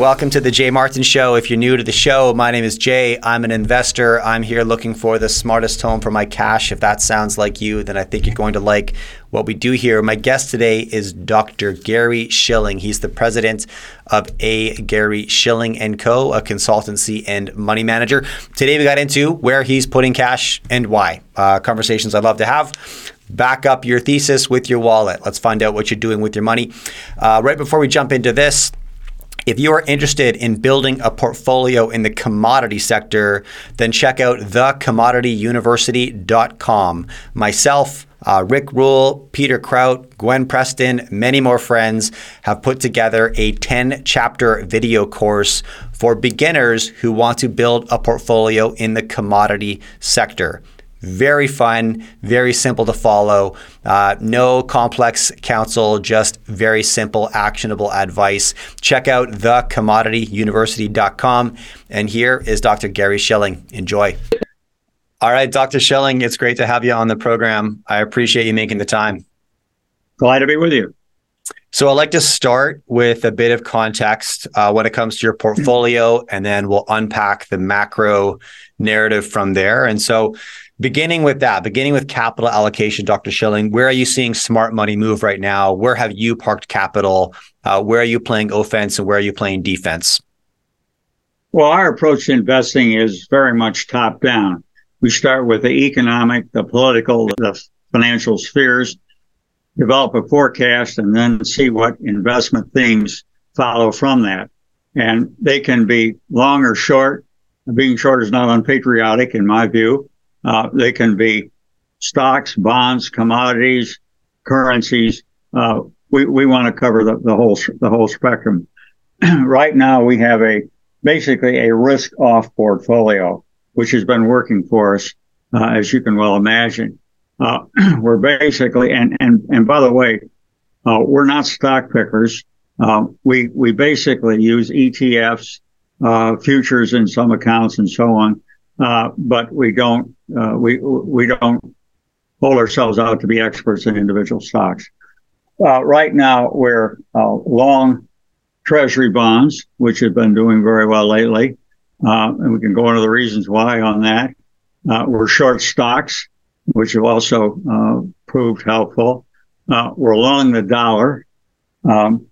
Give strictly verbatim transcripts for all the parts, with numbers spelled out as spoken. Welcome to the Jay Martin Show. If you're new to the show, my name is Jay. I'm an investor. I'm here looking for the smartest home for my cash. If that sounds like you, then I think you're going to like what we do here. My guest today is Doctor Gary Shilling. He's the president of A. Gary Shilling and Co., a consultancy and money manager. Today we got into where he's putting cash and why. Uh, conversations I'd love to have. Back up your thesis with your wallet. Let's find out what you're doing with your money. Uh, right before we jump into this, if you are interested in building a portfolio in the commodity sector, then check out the commodity university dot com. Myself, uh, Rick Rule, Peter Kraut, Gwen Preston, many more friends have put together a ten-chapter video course for beginners who want to build a portfolio in the commodity sector. Very fun, very simple to follow. Uh, no complex counsel, just very simple, actionable advice. Check out the commodity university dot com. And here is Doctor Gary Shilling. Enjoy. All right, Doctor Shilling, it's great to have you on the program. I appreciate you making the time. Glad to be with you. So I'd like to start with a bit of context uh, when it comes to your portfolio, and then we'll unpack the macro narrative from there. And so beginning with that, beginning with capital allocation, Doctor Shilling, where are you seeing smart money move right now? Where have you parked capital? Uh, where are you playing offense and where are you playing defense? Well, our approach to investing is very much top down. We start with the economic, the political, the financial spheres, develop a forecast, and then see what investment themes follow from that. And they can be long or short. Being short is not unpatriotic in my view. Uh, they can be stocks, bonds, commodities, currencies. Uh, we, we want to cover the, the whole, the whole spectrum. Right now we have a, basically a risk off portfolio, which has been working for us, uh, as you can well imagine. Uh, we're basically, and, and, and by the way, uh, we're not stock pickers. Uh, we, we basically use E T Fs, uh, futures in some accounts and so on. Uh, but we don't, uh, we, we don't hold ourselves out to be experts in individual stocks. Uh, right now we're, uh, long Treasury bonds, which have been doing very well lately. Uh, and we can go into the reasons why on that. Uh, we're short stocks, which have also, uh, proved helpful. Uh, we're long the dollar. Um,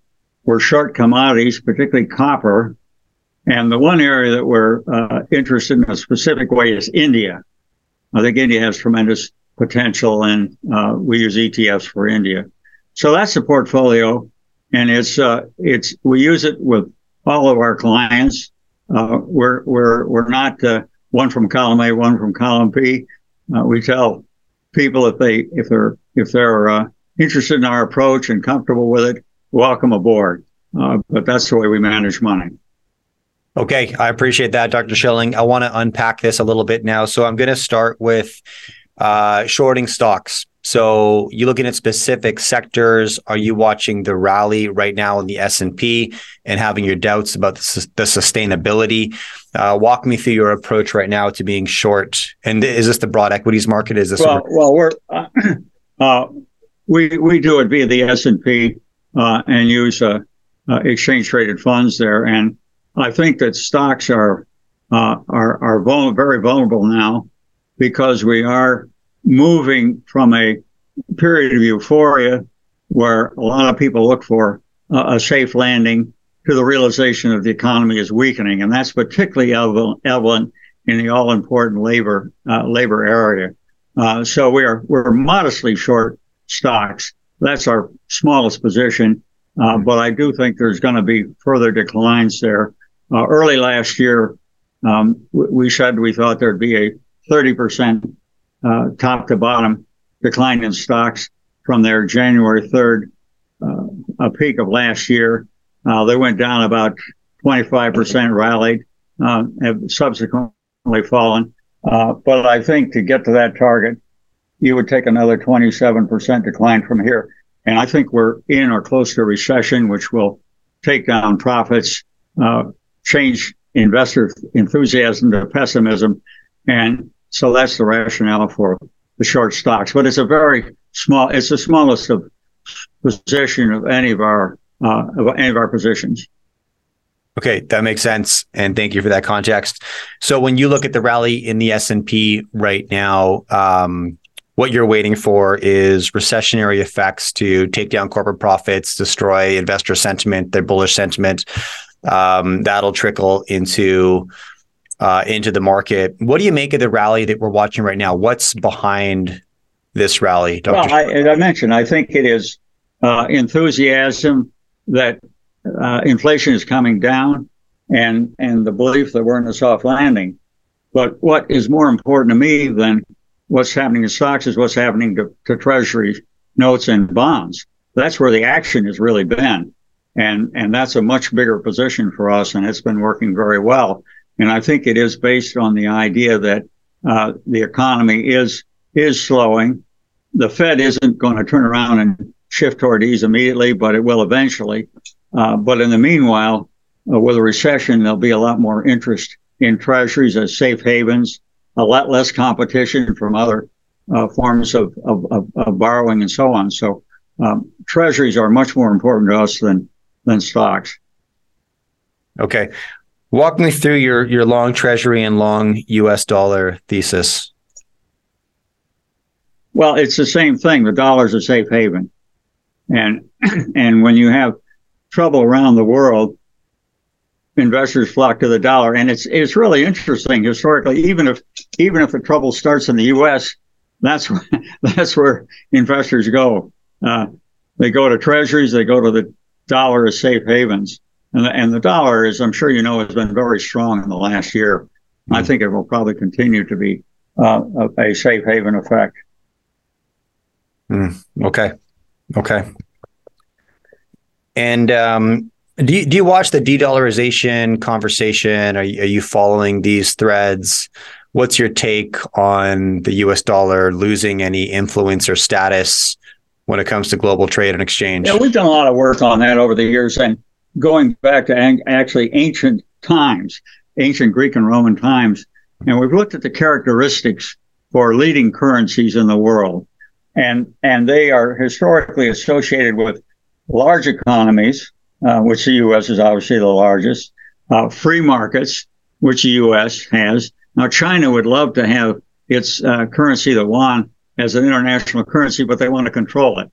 we're short commodities, particularly copper. And the one area that we're uh, interested in a specific way is India. I think India has tremendous potential, and uh, we use E T Fs for India. So that's the portfolio, and it's uh, it's we use it with all of our clients. Uh, we're we're we're not uh, one from column A, one from column B. Uh, we tell people if they if they're if they're uh, interested in our approach and comfortable with it, welcome aboard. Uh, but that's the way we manage money. Okay, I appreciate that, Doctor Shilling. I want to unpack this a little bit now. So I'm going to start with uh, shorting stocks. So you're looking at specific sectors. Are you watching the rally right now in the S and P and having your doubts about the, su- the sustainability? Uh, walk me through your approach right now to being short. And th- is this the broad equities market? Is this well? A- well, we're uh, uh, we we do it via the S and P uh, and use uh, uh, exchange traded funds there. And I think that stocks are uh, are are vul- very vulnerable now because we are moving from a period of euphoria where a lot of people look for uh, a safe landing to the realization that the economy is weakening, and that's particularly evident in the all-important labor uh, labor area. Uh, so we are we're modestly short stocks. That's our smallest position, uh, but I do think there's going to be further declines there. Uh, early last year, um, w- we said we thought there'd be a thirty percent uh, top to bottom decline in stocks from their January third uh, a peak of last year. Uh, they went down about twenty-five percent, rallied, uh, have subsequently fallen. Uh, but I think to get to that target, you would take another twenty-seven percent decline from here. And I think we're in or close to recession, which will take down profits, uh, change investor enthusiasm to pessimism. And so that's the rationale for the short stocks. But it's a very small, it's the smallest of position of any of our, uh, of any of our positions. Okay, that makes sense. And thank you for that context. So when you look at the rally in the S and P right now, um, what you're waiting for is recessionary effects to take down corporate profits, destroy investor sentiment, their bullish sentiment. Um, that'll trickle into uh, into the market. What do you make of the rally that we're watching right now? What's behind this rally, Doctor? Well, I, as I mentioned, I think it is uh, enthusiasm that uh, inflation is coming down, and and the belief that we're in a soft landing. But what is more important to me than what's happening in stocks is what's happening to, to Treasury notes and bonds. That's where the action has really been. And and that's a much bigger position for us, and it's been working very well. And I think it is based on the idea that uh, the economy is is slowing. The Fed isn't going to turn around and shift toward ease immediately, but it will eventually. Uh, but in the meanwhile, uh, with a recession, there'll be a lot more interest in Treasuries as safe havens, a lot less competition from other uh, forms of, of, of, of borrowing and so on. So um, Treasuries are much more important to us than than stocks. Okay. Walk me through your, your long Treasury and long U S dollar thesis. Well, it's the same thing. The dollar's a safe haven. And, and when you have trouble around the world, investors flock to the dollar. And it's, it's really interesting historically, even if, even if the trouble starts in the U S, that's where, that's where investors go. Uh, they go to Treasuries, they go to the dollar as safe havens. And the, and the dollar is, I'm sure you know, has been very strong in the last year. Mm-hmm. I think it will probably continue to be uh, a, a safe haven effect. Mm, okay. Okay. And um, do, you, do you watch the de-dollarization conversation? Are you, are you following these threads? What's your take on the U S dollar losing any influence or status when it comes to global trade and exchange? Yeah, we've done a lot of work on that over the years, and going back to ang- actually ancient times, ancient Greek and Roman times. And we've looked at the characteristics for leading currencies in the world. And and they are historically associated with large economies, uh, which the U S is obviously the largest, uh, free markets, which the U S has. Now, China would love to have its uh, currency, the yuan, as an international currency, but they want to control it.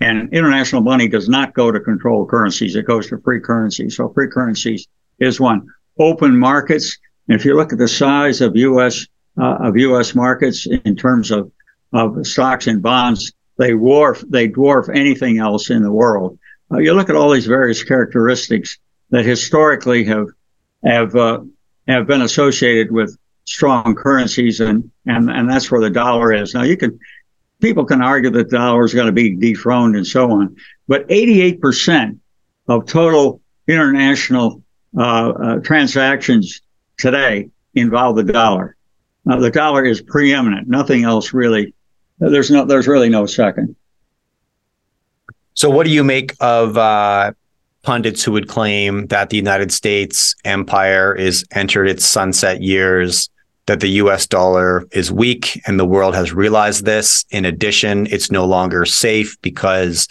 And international money does not go to control currencies. It goes to free currencies. So free currencies is one. Open markets. And if you look at the size of U S uh, of U S markets in terms of of stocks and bonds, they dwarf, they dwarf anything else in the world. Uh, you look at all these various characteristics that historically have have uh, have been associated with strong currencies, and, and and that's where the dollar is. Now, you can people can argue that the dollar is going to be dethroned and so on, but eighty-eight percent of total international uh, uh, transactions today involve the dollar. Now, the dollar is preeminent. Nothing else really. There's no, there's really no second. So what do you make of uh, pundits who would claim that the United States empire is entered its sunset years, that the U S dollar is weak and the world has realized this? In addition, it's no longer safe because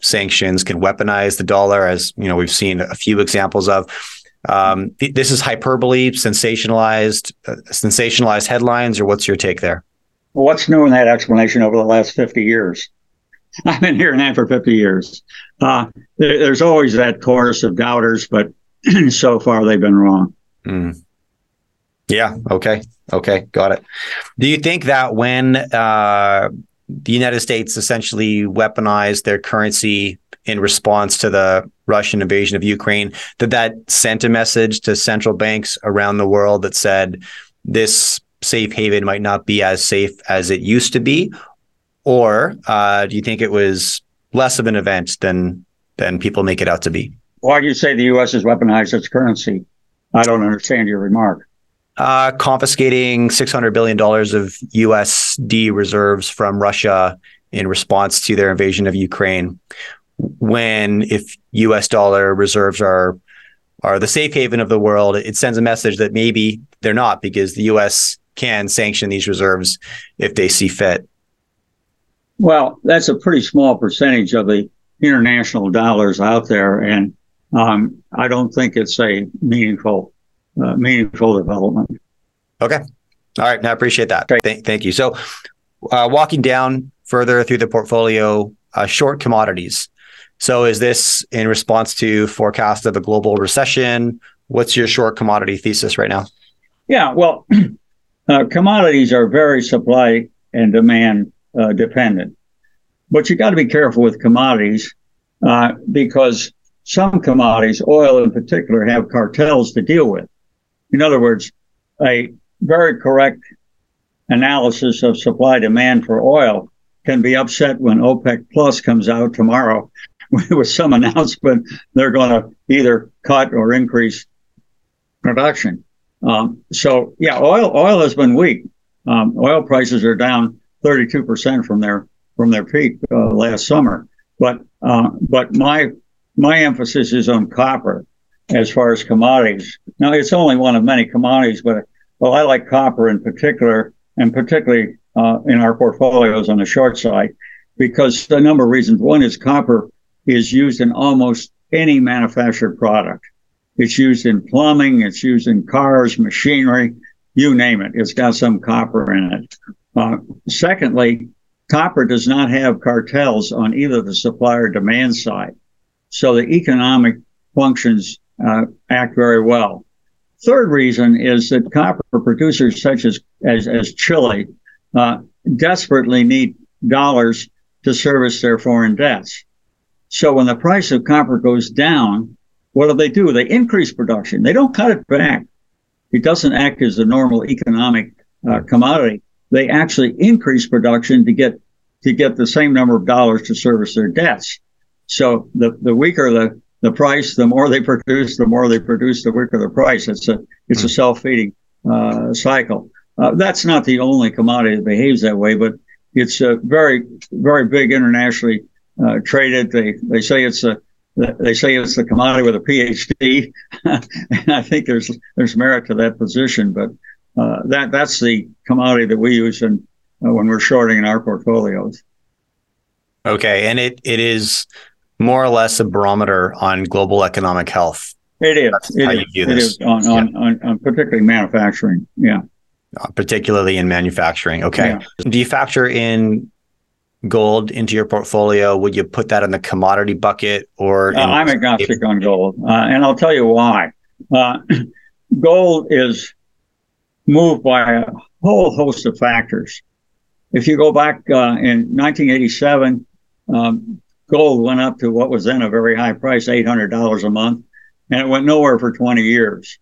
sanctions can weaponize the dollar, as you know, we've seen a few examples of. Um, th- this is hyperbole, sensationalized, uh, sensationalized headlines, or what's your take there? Well, what's new in that explanation over the last fifty years? I've been hearing that for fifty years. Uh, there, there's always that chorus of doubters, but so far they've been wrong. Mm. Yeah. Okay. Okay. Got it. Do you think that when uh, the United States essentially weaponized their currency in response to the Russian invasion of Ukraine, that that sent a message to central banks around the world that said this safe haven might not be as safe as it used to be? Or uh, do you think it was less of an event than than people make it out to be? Why do you say the U S has weaponized its currency? I don't understand your remark. Uh, confiscating six hundred billion dollars of U S D reserves from Russia in response to their invasion of Ukraine, when if U S dollar reserves are are the safe haven of the world, it sends a message that maybe they're not, because the U S can sanction these reserves if they see fit. Well, that's a pretty small percentage of the international dollars out there, and um, I don't think it's a meaningful, uh, meaningful development. Okay. All right. No, I appreciate that. Thank, thank you. So uh, walking down further through the portfolio, uh, short commodities. So is this in response to forecast of a global recession? What's your short commodity thesis right now? Yeah, well, uh, commodities are very supply and demand uh, dependent. But you got to be careful with commodities uh, because some commodities, oil in particular, have cartels to deal with. In other words, a very correct analysis of supply demand for oil can be upset when OPEC Plus comes out tomorrow with some announcement they're going to either cut or increase production. Um, so, yeah, oil oil has been weak. Um, oil prices are down thirty-two percent from their from their peak uh, last summer. But uh, but my my emphasis is on copper as far as commodities. Now, it's only one of many commodities, but well, I like copper in particular, and particularly uh, in our portfolios on the short side, because a number of reasons. One is copper is used in almost any manufactured product. It's used in plumbing, it's used in cars, machinery, you name it. It's got some copper in it. Uh, secondly, copper does not have cartels on either the supply or demand side. So the economic functions uh, act very well. Third reason is that copper producers such as, as, as Chile uh, desperately need dollars to service their foreign debts. So when the price of copper goes down, what do they do? They increase production. They don't cut it back. It doesn't act as the normal economic uh, commodity. They actually increase production to get to get the same number of dollars to service their debts. So the, the weaker the, the price, the more they produce, the more they produce, the weaker the price. It's a it's a self-feeding uh, cycle. Uh, that's not the only commodity that behaves that way, but it's a very, very big internationally uh, traded. They they say it's a They say it's the commodity with a P H D, and I think there's there's merit to that position. But uh, that that's the commodity that we use in, uh, when we're shorting in our portfolios. Okay, and it, it is more or less a barometer on global economic health. It is. That's it how is. You view this. It is on, yeah. on, on, on particularly manufacturing. Yeah. Uh, particularly in manufacturing. Okay. Yeah. Do you factor in gold into your portfolio? Would you put that in the commodity bucket or? Uh, I'm agnostic on gold, uh, and I'll tell you why. Uh, gold is moved by a whole host of factors. If you go back uh, in nineteen eighty-seven, um, gold went up to what was then a very high price, eight hundred dollars a month, and it went nowhere for twenty years.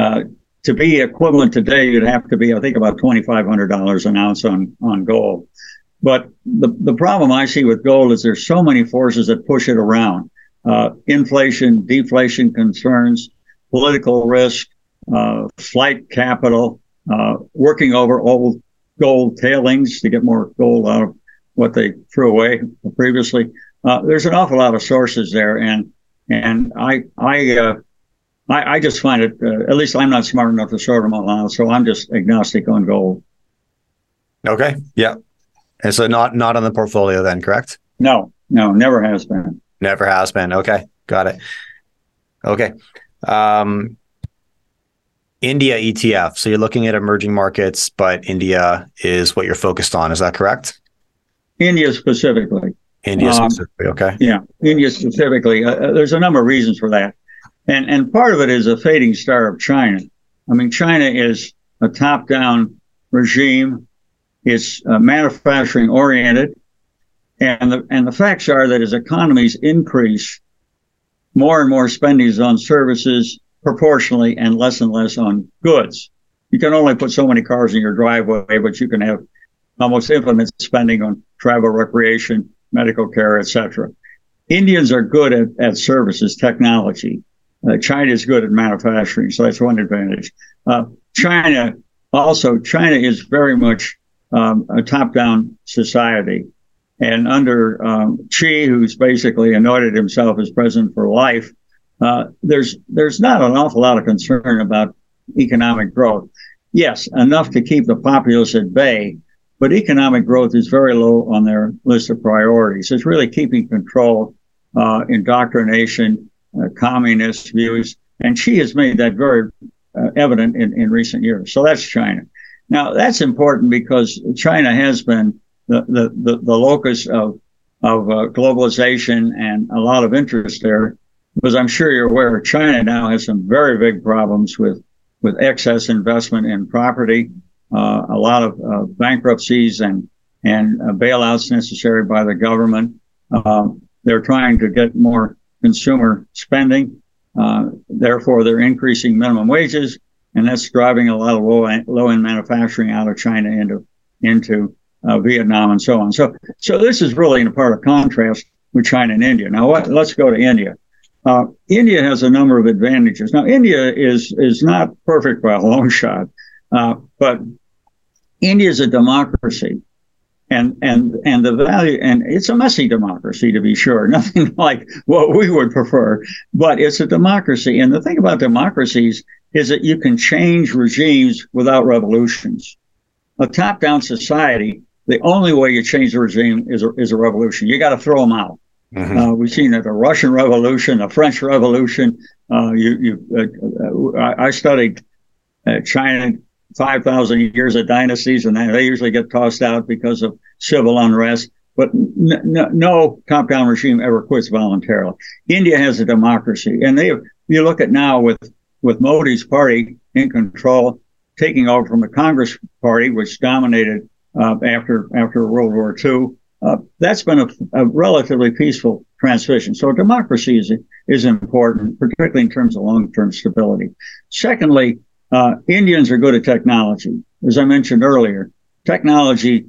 Uh, to be equivalent today, you'd have to be, I think, about twenty-five hundred dollars an ounce on on gold. But the, the problem I see with gold is there's so many forces that push it around. Uh, inflation, deflation concerns, political risk, uh, flight capital, uh, working over old gold tailings to get more gold out of what they threw away previously. Uh, there's an awful lot of sources there. And, and I, I, uh, I, I just find it, uh, at least I'm not smart enough to sort them all out. So I'm just agnostic on gold. Okay. Yeah. And so not not on the portfolio then, correct? No, no, never has been. Never has been. Okay, got it. Okay. Um, India E T F. So you're looking at emerging markets, but India is what you're focused on. Is that correct? India specifically. India specifically, um, okay. Yeah, India specifically. Uh, there's a number of reasons for that. And, and part of it is a fading star of China. I mean, China is a top-down regime. It's uh, manufacturing oriented, and the and the facts are that as economies increase, more and more spending is on services proportionally and less and less on goods. You can only put so many cars in your driveway, but you can have almost infinite spending on travel, recreation, medical care, et cetera. Indians are good at, at services, technology. Uh, China is good at manufacturing, so that's one advantage. Uh, China also, China is very much Um, a top-down society, and under um, Xi, who's basically anointed himself as president for life, uh, there's there's not an awful lot of concern about economic growth. Yes, enough to keep the populace at bay, but economic growth is very low on their list of priorities. It's really keeping control, uh, indoctrination, uh, communist views. And Xi has made that very uh, evident in, in recent years. So that's China. Now, that's important because China has been the, the, the, the locus of, of uh, globalization and a lot of interest there. Because I'm sure you're aware, China now has some very big problems with, with excess investment in property, uh, a lot of uh, bankruptcies and, and uh, bailouts necessary by the government. Uh, they're trying to get more consumer spending. Uh, therefore, they're increasing minimum wages, and that's driving a lot of low, low-end manufacturing out of China into into uh, Vietnam and so on. So, so this is really in a part of contrast with China and India. Now, what, let's go to India. Uh, India has a number of advantages. Now, India is is not perfect by a long shot, uh, but India is a democracy, and and and the value, and it's a messy democracy to be sure, nothing like what we would prefer, but it's a democracy. And the thing about democracies is that you can change regimes without revolutions. A top-down society, the only way you change the regime is a, is a revolution. You got to throw them out. Mm-hmm. Uh, we've seen that the Russian Revolution, the French Revolution. Uh, you, you, uh, I studied uh, China, five thousand years of dynasties, and they usually get tossed out because of civil unrest. But n- n- no top-down regime ever quits voluntarily. India has a democracy, and they have, you look at now with. with Modi's party in control, taking over from the Congress party, which dominated uh, after after World War Two. Uh, that's been a, a relatively peaceful transition. So democracy is, is important, particularly in terms of long-term stability. Secondly, uh, Indians are good at technology. As I mentioned earlier, technology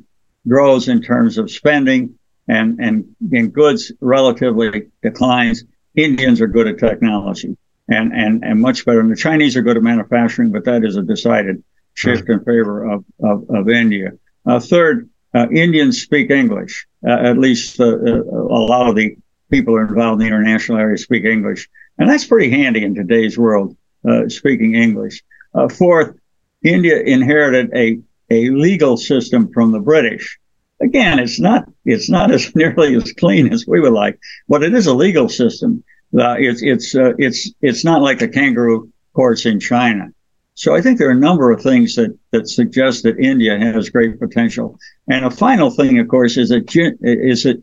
grows in terms of spending, and, and, and goods relatively declines. Indians are good at technology. And, and, and much better. And the Chinese are good at manufacturing, but that is a decided shift in favor of, of, of India. Uh, third, uh, Indians speak English. Uh, at least uh, uh, a lot of the people who are involved in the international area speak English. And that's pretty handy in today's world, uh, speaking English. Uh, fourth, India inherited a, a legal system from the British. Again, it's not, it's not as nearly as clean as we would like, but it is a legal system. Uh, it's it's uh, it's it's not like the kangaroo courts in China. So I think there are a number of things that, that suggest that India has great potential. And a final thing, of course, is that is that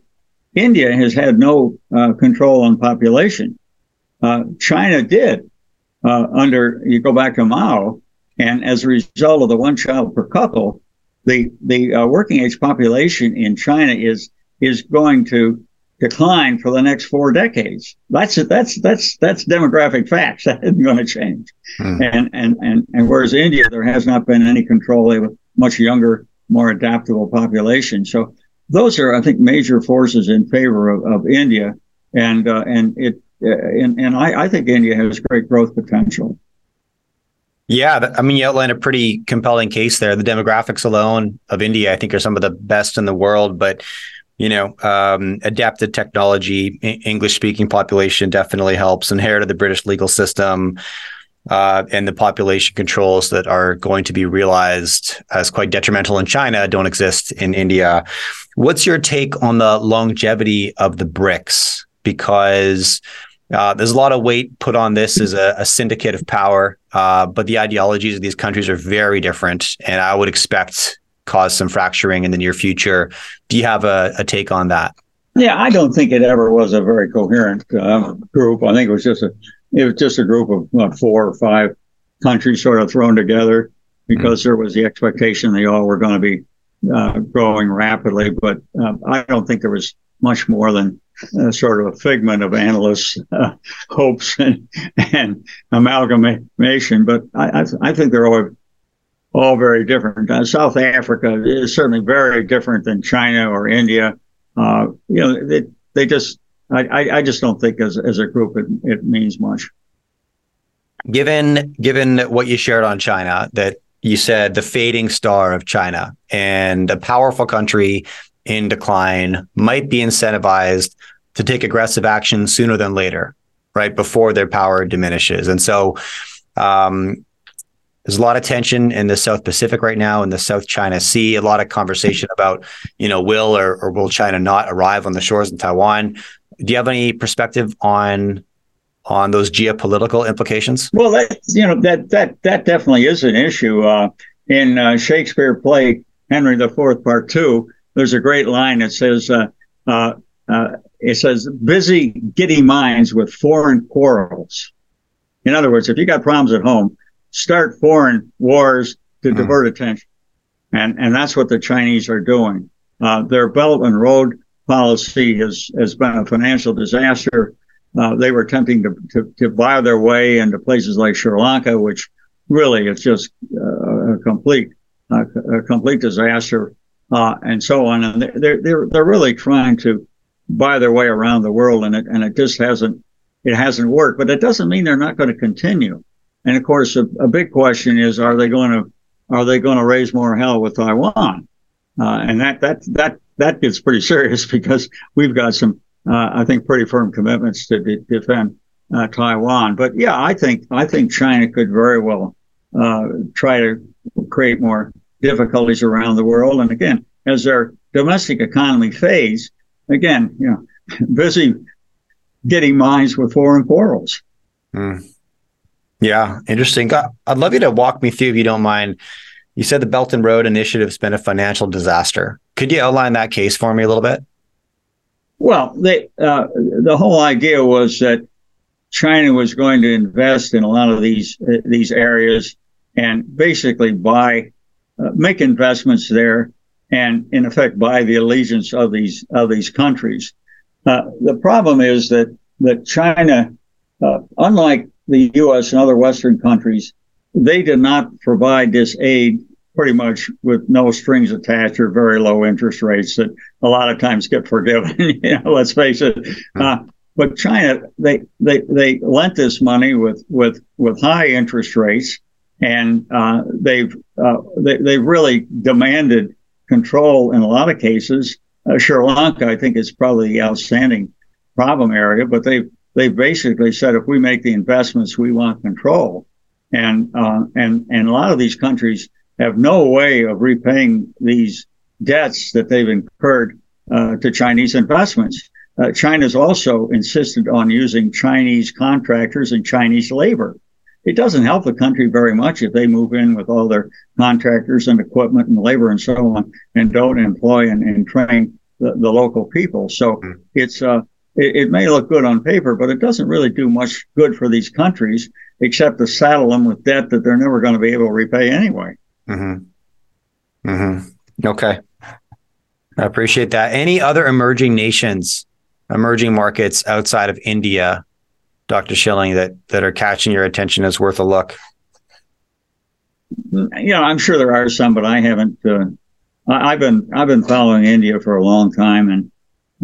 India has had no uh, control on population. Uh, China did uh, under you go back to Mao, and as a result of the one child per couple, the the uh, working age population in China is is going to decline for the next four decades. That's that's that's that's demographic facts. That isn't going to change. Hmm. And, and and and whereas India, there has not been any control. They have a much younger, more adaptable population. So those are, I think, major forces in favor of, of India. And uh, and it uh, and and I, I think India has great growth potential. Yeah, I mean, you outlined a pretty compelling case there. The demographics alone of India, I think, are some of the best in the world. But You know, um, adapted technology, English-speaking population definitely helps. Inherited the British legal system uh, and the population controls that are going to be realized as quite detrimental in China don't exist in India. What's your take on the longevity of the BRICS? Because uh, there's a lot of weight put on this as a, a syndicate of power, uh, but the ideologies of these countries are very different, and I would expect cause some fracturing in the near future. Do you have a, a take on that? Yeah, I don't think it ever was a very coherent uh, group. I think it was just a it was just a group of what, four or five countries sort of thrown together because mm-hmm. there was the expectation they all were going to be uh, growing rapidly. But uh, I don't think there was much more than uh, sort of a figment of analysts' uh, hopes and, and amalgamation. But I, I, I think there are all very different. Uh, South Africa is certainly very different than China or India. Uh, you know, they, they just, I, I, I just don't think as, as a group, it, it means much. Given, given what you shared on China, that you said the fading star of China and a powerful country in decline might be incentivized to take aggressive action sooner than later, right? Before their power diminishes. And so, um, there's a lot of tension in the South Pacific right now, in the South China Sea, a lot of conversation about, you know, will or, or will China not arrive on the shores of Taiwan? Do you have any perspective on on those geopolitical implications? Well, that, you know, that that that definitely is an issue. Uh, in uh, Shakespeare play Henry the Fourth, Part Two, there's a great line that says, uh, uh, uh, "It says busy giddy minds with foreign quarrels." In other words, if you got problems at home, start foreign wars to mm. divert attention, and and that's what the Chinese are doing. Uh, their Belt and Road policy has has been a financial disaster. Uh, they were attempting to, to, to buy their way into places like Sri Lanka, which really is just uh, a complete, uh, a complete disaster, uh, and so on. And they're, they're, they're really trying to buy their way around the world, and it, and it just hasn't, it hasn't worked. But it doesn't mean they're not going to continue. And of course, a, a big question is, are they going to, are they going to raise more hell with Taiwan? Uh, and that, that, that, that gets pretty serious, because we've got some, Uh, I think, pretty firm commitments to de- defend uh, Taiwan. But yeah, I think I think China could very well uh, try to create more difficulties around the world. And again, as their domestic economy fades, again, you know, busy getting minds with foreign quarrels. Mm. Yeah, interesting. I'd love you to walk me through, if you don't mind. You said the Belt and Road Initiative has been a financial disaster. Could you outline that case for me a little bit? Well, they, uh, the whole idea was that China was going to invest in a lot of these uh, these areas and basically buy, uh, make investments there, and in effect buy the allegiance of these of these countries. Uh, the problem is that that China, uh, unlike the U S and other Western countries, they did not provide this aid pretty much with no strings attached or very low interest rates that a lot of times get forgiven. You know, let's face it. Uh, but China, they, they, they lent this money with, with, with high interest rates, and uh, they've, uh, they, they've really demanded control in a lot of cases. Uh, Sri Lanka, I think, is probably the outstanding problem area, but they've, they've basically said, if we make the investments, we want control. And, uh, and, and a lot of these countries have no way of repaying these debts that they've incurred uh, to Chinese investments. Uh, China's also insisted on using Chinese contractors and Chinese labor. It doesn't help the country very much if they move in with all their contractors and equipment and labor and so on, and don't employ and, and train the, the local people. So mm. it's uh, it, it may look good on paper, but it doesn't really do much good for these countries, except to saddle them with debt that they're never going to be able to repay anyway. Mm-hmm. Mm-hmm. Okay. I appreciate that. Any other emerging nations, emerging markets outside of India, Doctor Schilling, that, that are catching your attention as worth a look? You know, I'm sure there are some, but I haven't, uh, I, I've been, I've been following India for a long time, and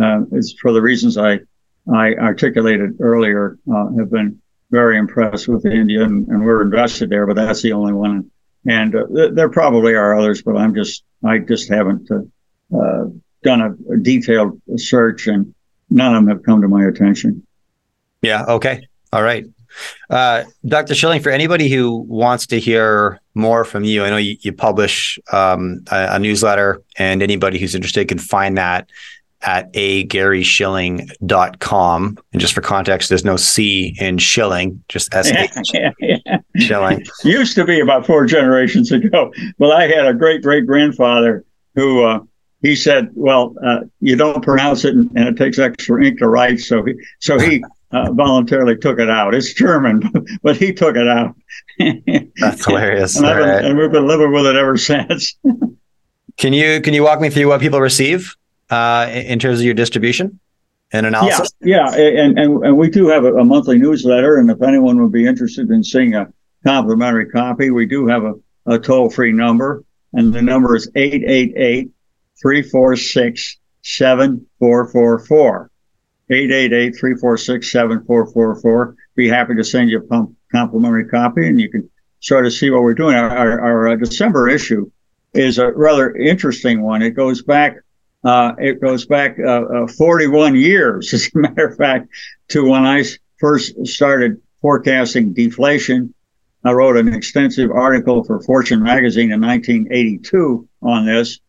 uh, it's for the reasons I, I articulated earlier, uh, have been very impressed with India, and, and we're invested there, but that's the only one. And uh, th- there probably are others, but I'm just, I just haven't uh, uh, done a, a detailed search, and none of them have come to my attention. Yeah. Okay. All right. Uh, Doctor Schilling, for anybody who wants to hear more from you, I know you, you publish um, a, a newsletter, and anybody who's interested can find that at a gary schilling dot com. And just for context, there's no C in Schilling, just S H. Yeah, yeah, yeah. Schilling. Used to be about four generations ago. Well, I had a great great grandfather who uh, he said, "Well, uh, you don't pronounce it, and, and it takes extra ink to write." So he so he uh, voluntarily took it out. It's German, but he took it out. That's hilarious. And, I've been, right. and we've been living with it ever since. Can you can you walk me through what people receive Uh, in terms of your distribution and analysis? Yeah, yeah. And, and and we do have a, a monthly newsletter, and if anyone would be interested in seeing a complimentary copy, we do have a, a toll-free number, and the number is eight eight eight, three four six, seven four four four. eight eight eight, three four six, seven four four four. Be happy to send you a com- complimentary copy, and you can sort of see what we're doing. Our, our, our uh, December issue is a rather interesting one. It goes back Uh, it goes back uh, uh, forty-one years, as a matter of fact, to when I first started forecasting deflation. I wrote an extensive article for Fortune magazine in nineteen eighty-two on this.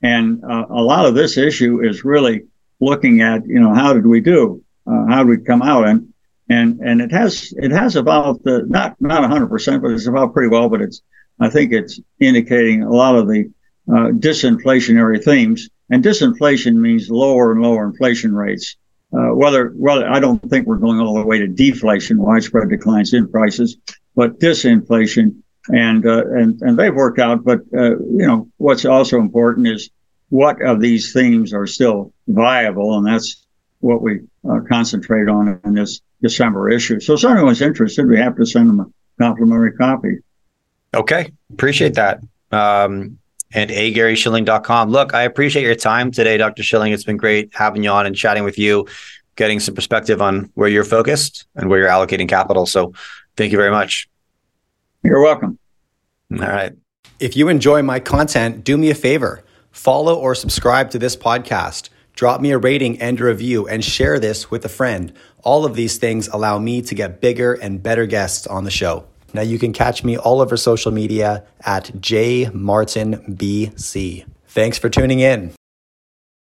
And uh, a lot of this issue is really looking at, you know, how did we do? Uh, how did we come out? And And and it has it has evolved, uh, not not one hundred percent, but it's evolved pretty well. But it's I think it's indicating a lot of the uh, disinflationary themes. And disinflation means lower and lower inflation rates. Uh, whether whether I don't think we're going all the way to deflation, widespread declines in prices, but disinflation. And uh, and and they've worked out. But uh, you know what's also important is what of these themes are still viable, and that's what we uh, concentrate on in this December issue. So, if anyone's interested, we have to send them a complimentary copy. Okay, appreciate that. Um, and a gary schilling dot com. Look, I appreciate your time today, Doctor Schilling. It's been great having you on and chatting with you, getting some perspective on where you're focused and where you're allocating capital. So, thank you very much. You're welcome. All right. If you enjoy my content, do me a favor. Follow or subscribe to this podcast. Drop me a rating and a review and share this with a friend. All of these things allow me to get bigger and better guests on the show. Now you can catch me all over social media at Jay Martin B C. Thanks for tuning in.